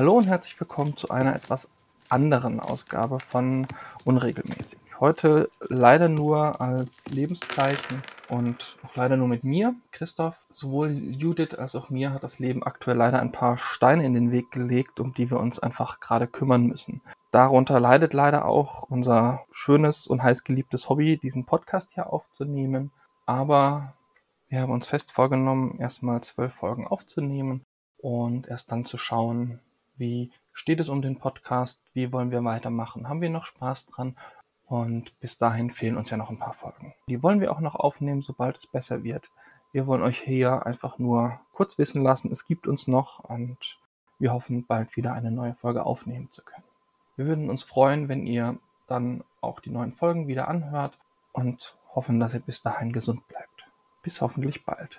Hallo und herzlich willkommen zu einer etwas anderen Ausgabe von Unregelmäßig. Heute leider nur als Lebenszeichen und auch leider nur mit mir, Christoph. Sowohl Judith als auch mir hat das Leben aktuell leider ein paar Steine in den Weg gelegt, um die wir uns einfach gerade kümmern müssen. Darunter leidet leider auch unser schönes und heißgeliebtes Hobby, diesen Podcast hier aufzunehmen. Aber wir haben uns fest vorgenommen, erstmal 12 Folgen aufzunehmen und erst dann zu schauen, wie steht es um den Podcast, wie wollen wir weitermachen, haben wir noch Spaß dran, und bis dahin fehlen uns ja noch ein paar Folgen. Die wollen wir auch noch aufnehmen, sobald es besser wird. Wir wollen euch hier einfach nur kurz wissen lassen, es gibt uns noch und wir hoffen, bald wieder eine neue Folge aufnehmen zu können. Wir würden uns freuen, wenn ihr dann auch die neuen Folgen wieder anhört und hoffen, dass ihr bis dahin gesund bleibt. Bis hoffentlich bald.